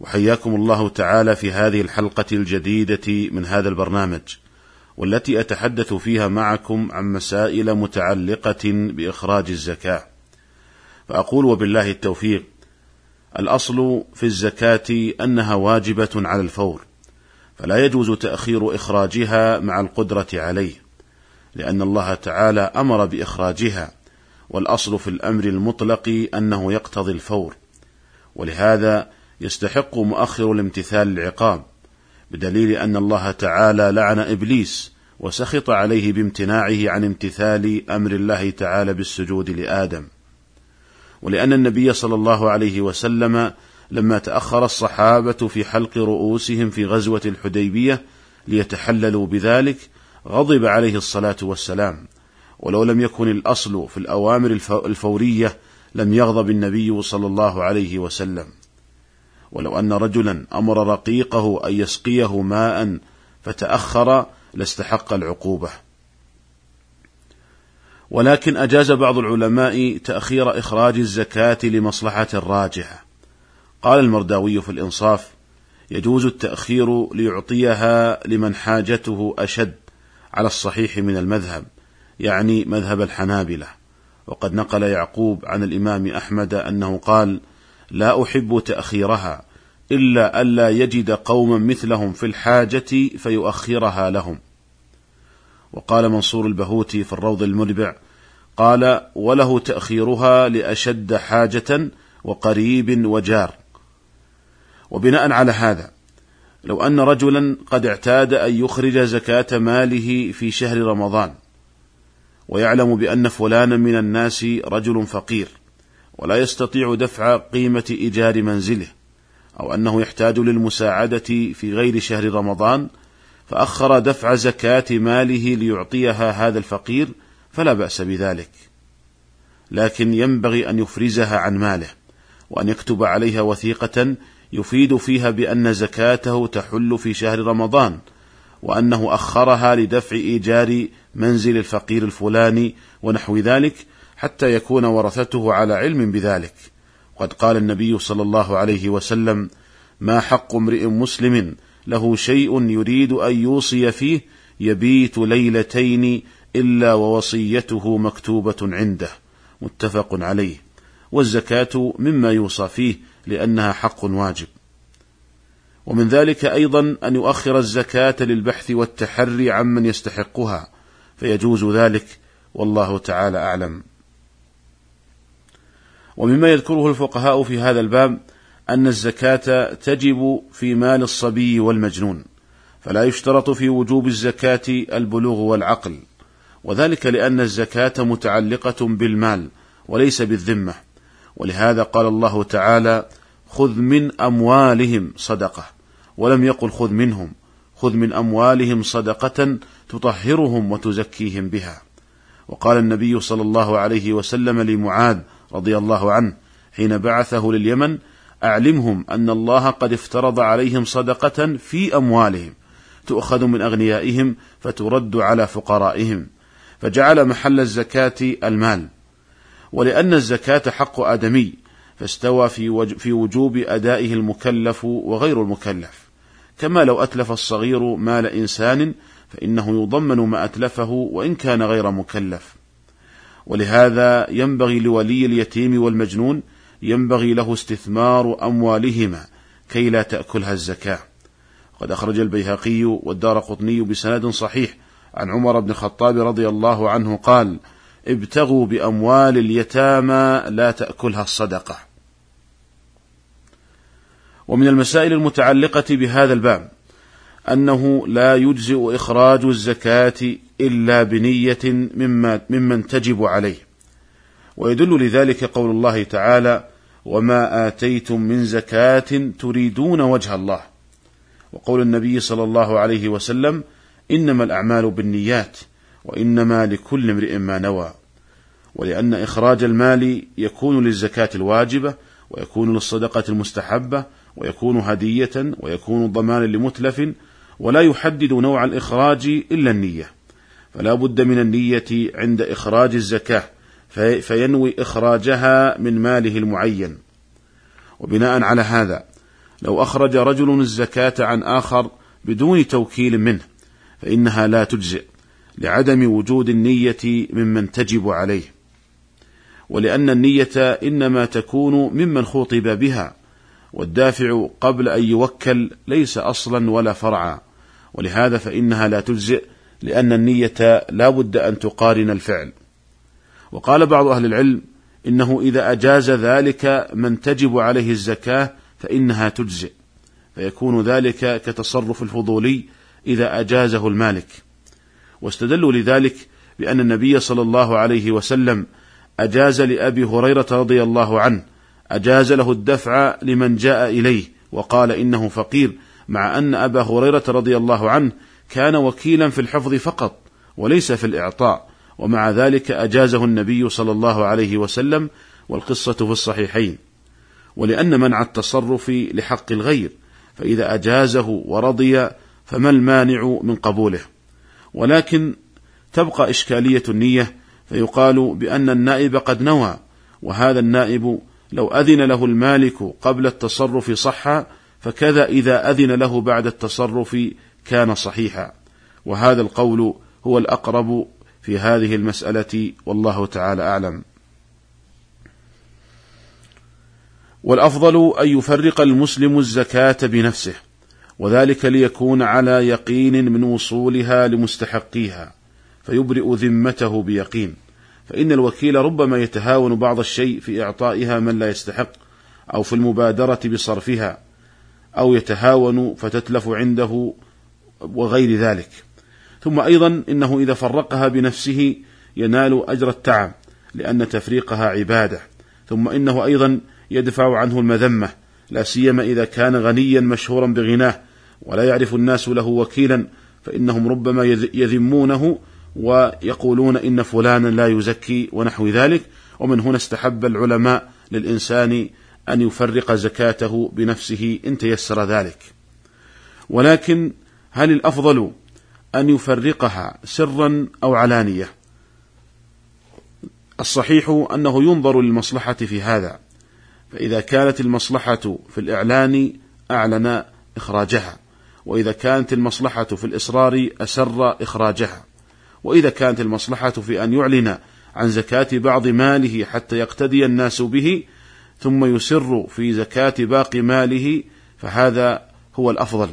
وحياكم الله تعالى في هذه الحلقة الجديدة من هذا البرنامج، والتي أتحدث فيها معكم عن مسائل متعلقة بإخراج الزكاة. فأقول وبالله التوفيق، الأصل في الزكاة أنها واجبة على الفور، فلا يجوز تأخير إخراجها مع القدرة عليه، لأن الله تعالى أمر بإخراجها، والأصل في الأمر المطلق أنه يقتضي الفور، ولهذا يستحق مؤخر الامتثال العقاب، بدليل أن الله تعالى لعن إبليس وسخط عليه بامتناعه عن امتثال أمر الله تعالى بالسجود لآدم، ولأن النبي صلى الله عليه وسلم لما تأخر الصحابة في حلق رؤوسهم في غزوة الحديبية ليتحللوا بذلك غضب عليه الصلاة والسلام، ولو لم يكن الأصل في الأوامر الفورية لم يغضب النبي صلى الله عليه وسلم. ولو أن رجلا أمر رقيقه أن يسقيه ماء فتأخر لاستحق العقوبة، ولكن أجاز بعض العلماء تأخير إخراج الزكاة لمصلحة راجحة. قال المرداوي في الإنصاف: يجوز التأخير ليعطيها لمن حاجته أشد على الصحيح من المذهب، يعني مذهب الحنابلة. وقد نقل يعقوب عن الإمام أحمد أنه قال: لا أحب تأخيرها إلا ألا يجد قوما مثلهم في الحاجة فيؤخرها لهم. وقال منصور البهوتي في الروض المنبع: قال وله تأخيرها لأشد حاجة وقريب وجار. وبناء على هذا، لو أن رجلا قد اعتاد أن يخرج زكاة ماله في شهر رمضان، ويعلم بأن فلانا من الناس رجل فقير ولا يستطيع دفع قيمة إيجار منزله، أو أنه يحتاج للمساعدة في غير شهر رمضان، فأخر دفع زكاة ماله ليعطيها هذا الفقير، فلا بأس بذلك، لكن ينبغي أن يفرزها عن ماله، وأن يكتب عليها وثيقة يفيد فيها بأن زكاته تحل في شهر رمضان، وأنه أخرها لدفع إيجار منزل الفقير الفلاني ونحو ذلك، حتى يكون ورثته على علم بذلك. وقد قال النبي صلى الله عليه وسلم: ما حق امرئ مسلم له شيء يريد أن يوصي فيه يبيت ليلتين إلا ووصيته مكتوبة عنده. متفق عليه. والزكاة مما يوصى فيه لأنها حق واجب. ومن ذلك أيضا أن يؤخر الزكاة للبحث والتحري عمن يستحقها، فيجوز ذلك، والله تعالى أعلم. ومما يذكره الفقهاء في هذا الباب أن الزكاة تجب في مال الصبي والمجنون، فلا يشترط في وجوب الزكاة البلوغ والعقل، وذلك لأن الزكاة متعلقة بالمال وليس بالذمة، ولهذا قال الله تعالى: خذ من أموالهم صدقة، ولم يقل خذ منهم، خذ من أموالهم صدقة تطهرهم وتزكيهم بها. وقال النبي صلى الله عليه وسلم لمعاذ رضي الله عنه حين بعثه لليمن: أعلمهم أن الله قد افترض عليهم صدقة في أموالهم تؤخذ من أغنيائهم فترد على فقرائهم، فجعل محل الزكاة المال. ولأن الزكاة حق آدمي، فاستوى في وجوب أدائه المكلف وغير المكلف، كما لو أتلف الصغير مال إنسان فإنه يضمن ما أتلفه وإن كان غير مكلف. ولهذا ينبغي لولي اليتيم والمجنون ينبغي له استثمار أموالهما كي لا تأكلها الزكاة. قد أخرج البيهقي والدارقطني بسند صحيح عن عمر بن الخطاب رضي الله عنه قال: ابتغوا بأموال اليتامى لا تأكلها الصدقة. ومن المسائل المتعلقة بهذا الباب أنه لا يجزئ إخراج الزكاة إلا بنية ممن تجب عليه، ويدل لذلك قول الله تعالى: وما آتيتم من زكاة تريدون وجه الله. وقول النبي صلى الله عليه وسلم: إنما الأعمال بالنيات وإنما لكل امرئ ما نوى. ولأن إخراج المال يكون للزكاة الواجبة، ويكون للصدقة المستحبة، ويكون هدية، ويكون ضمانا لمتلف، ولا يحدد نوع الإخراج إلا النية، فلا بد من النية عند إخراج الزكاة، فينوي إخراجها من ماله المعين. وبناء على هذا لو أخرج رجل الزكاة عن آخر بدون توكيل منه فإنها لا تجزئ، لعدم وجود النية ممن تجب عليه، ولأن النية إنما تكون ممن خطب بها، والدافع قبل أن يوكل ليس أصلا ولا فرعا، ولهذا فإنها لا تجزئ، لأن النية لا بد أن تقارن الفعل. وقال بعض أهل العلم: إنه إذا أجاز ذلك من تجب عليه الزكاة فإنها تجزئ، فيكون ذلك كتصرف الفضولي إذا أجازه المالك. واستدلوا لذلك بأن النبي صلى الله عليه وسلم أجاز لأبي هريرة رضي الله عنه، أجاز له الدفع لمن جاء إليه وقال إنه فقير، مع أن أبا هريرة رضي الله عنه كان وكيلا في الحفظ فقط وليس في الإعطاء، ومع ذلك أجازه النبي صلى الله عليه وسلم، والقصة في الصحيحين. ولأن منع التصرف لحق الغير، فإذا أجازه ورضي فما المانع من قبوله؟ ولكن تبقى إشكالية النية، فيقال بأن النائب قد نوى، وهذا النائب لو أذن له المالك قبل التصرف صح، فكذا إذا أذن له بعد التصرف كان صحيحا. وهذا القول هو الأقرب في هذه المسألة، والله تعالى أعلم. والأفضل أن يفرق المسلم الزكاة بنفسه، وذلك ليكون على يقين من وصولها لمستحقيها، فيبرئ ذمته بيقين، فإن الوكيل ربما يتهاون بعض الشيء في إعطائها من لا يستحق، أو في المبادرة بصرفها، أو يتهاون فتتلف عنده وغير ذلك. ثم أيضا إنه إذا فرقها بنفسه ينال أجر التعب، لأن تفريقها عبادة، ثم إنه أيضا يدفع عنه المذمة، لا سيما إذا كان غنيا مشهورا بغناه ولا يعرف الناس له وكيلا، فإنهم ربما يذمونه ويقولون إن فلانا لا يزكي ونحو ذلك. ومن هنا استحب العلماء للإنسان أن يفرق زكاته بنفسه إن تيسر ذلك. ولكن هل الأفضل أن يفرقها سرا أو علانية؟ الصحيح أنه ينظر للمصلحة في هذا، فإذا كانت المصلحة في الإعلان أعلن إخراجها، وإذا كانت المصلحة في الإصرار أسر إخراجها، وإذا كانت المصلحة في أن يعلن عن زكاة بعض ماله حتى يقتدي الناس به ثم يسر في زكاة باقي ماله، فهذا هو الأفضل،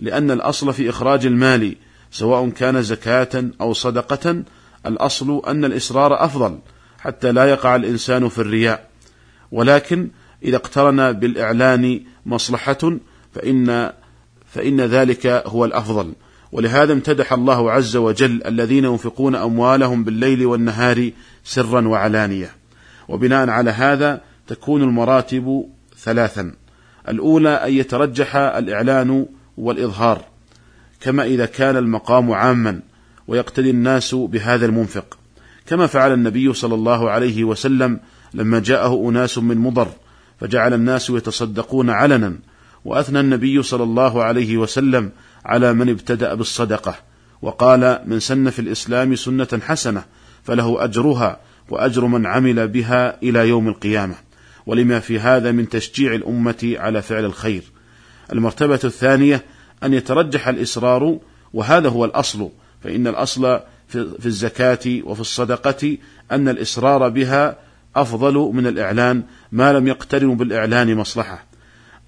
لأن الأصل في إخراج المال سواء كان زكاة أو صدقة، الأصل أن الإصرار أفضل حتى لا يقع الإنسان في الرياء. ولكن إذا اقترن بالإعلان مصلحة فإن ذلك هو الأفضل. ولهذا امتدح الله عز وجل الذين ينفقون أموالهم بالليل والنهار سرا وعلانية. وبناء على هذا تكون المراتب ثلاثا: الأولى أن يترجح الإعلان والإظهار، كما إذا كان المقام عاما ويقتدي الناس بهذا المنفق، كما فعل النبي صلى الله عليه وسلم لما جاءه أناس من مضر فجعل الناس يتصدقون علنا، وأثنى النبي صلى الله عليه وسلم على من ابتدأ بالصدقة، وقال: من سن في الإسلام سنة حسنة فله أجرها وأجر من عمل بها إلى يوم القيامة، ولما في هذا من تشجيع الأمة على فعل الخير. المرتبة الثانية أن يترجح الإصرار، وهذا هو الأصل، فإن الأصل في الزكاة وفي الصدقة أن الإصرار بها أفضل من الإعلان ما لم يقترن بالإعلان مصلحة.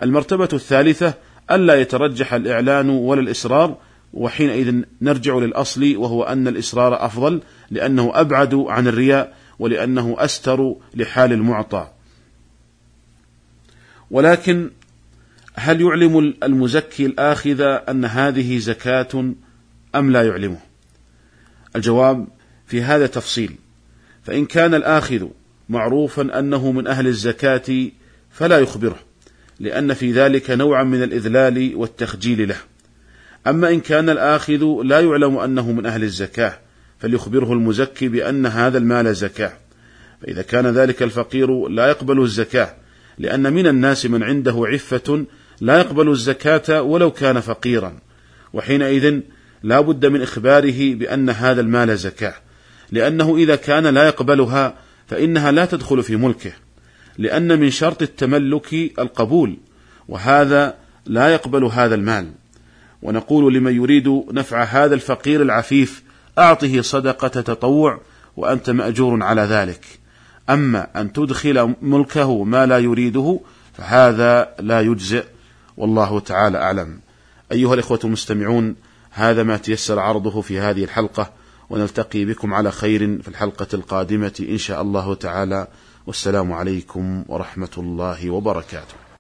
المرتبة الثالثة ألا يترجح الإعلان ولا الإصرار، وحينئذ نرجع للأصل، وهو أن الإصرار أفضل، لأنه أبعد عن الرياء، ولأنه أستر لحال المعطى. ولكن هل يعلم المزكي الآخذ أن هذه زكاة أم لا يعلمه؟ الجواب في هذا تفصيل، فإن كان الآخذ معروفا أنه من أهل الزكاة فلا يخبره، لأن في ذلك نوعا من الإذلال والتخجيل له. أما إن كان الآخذ لا يعلم أنه من أهل الزكاة فليخبره المزكي بأن هذا المال زكاة، فإذا كان ذلك الفقير لا يقبل الزكاة، لأن من الناس من عنده عفة لا يقبل الزكاة ولو كان فقيرا، وحينئذ لا بد من إخباره بأن هذا المال زكاة، لأنه إذا كان لا يقبلها فإنها لا تدخل في ملكه، لأن من شرط التملك القبول، وهذا لا يقبل هذا المال. ونقول لمن يريد نفع هذا الفقير العفيف: أعطه صدقة تطوع وأنت مأجور على ذلك، أما أن تدخل ملكه ما لا يريده فهذا لا يجزئ، والله تعالى أعلم. أيها الإخوة المستمعون، هذا ما تيسر عرضه في هذه الحلقة، ونلتقي بكم على خير في الحلقة القادمة إن شاء الله تعالى، والسلام عليكم ورحمة الله وبركاته.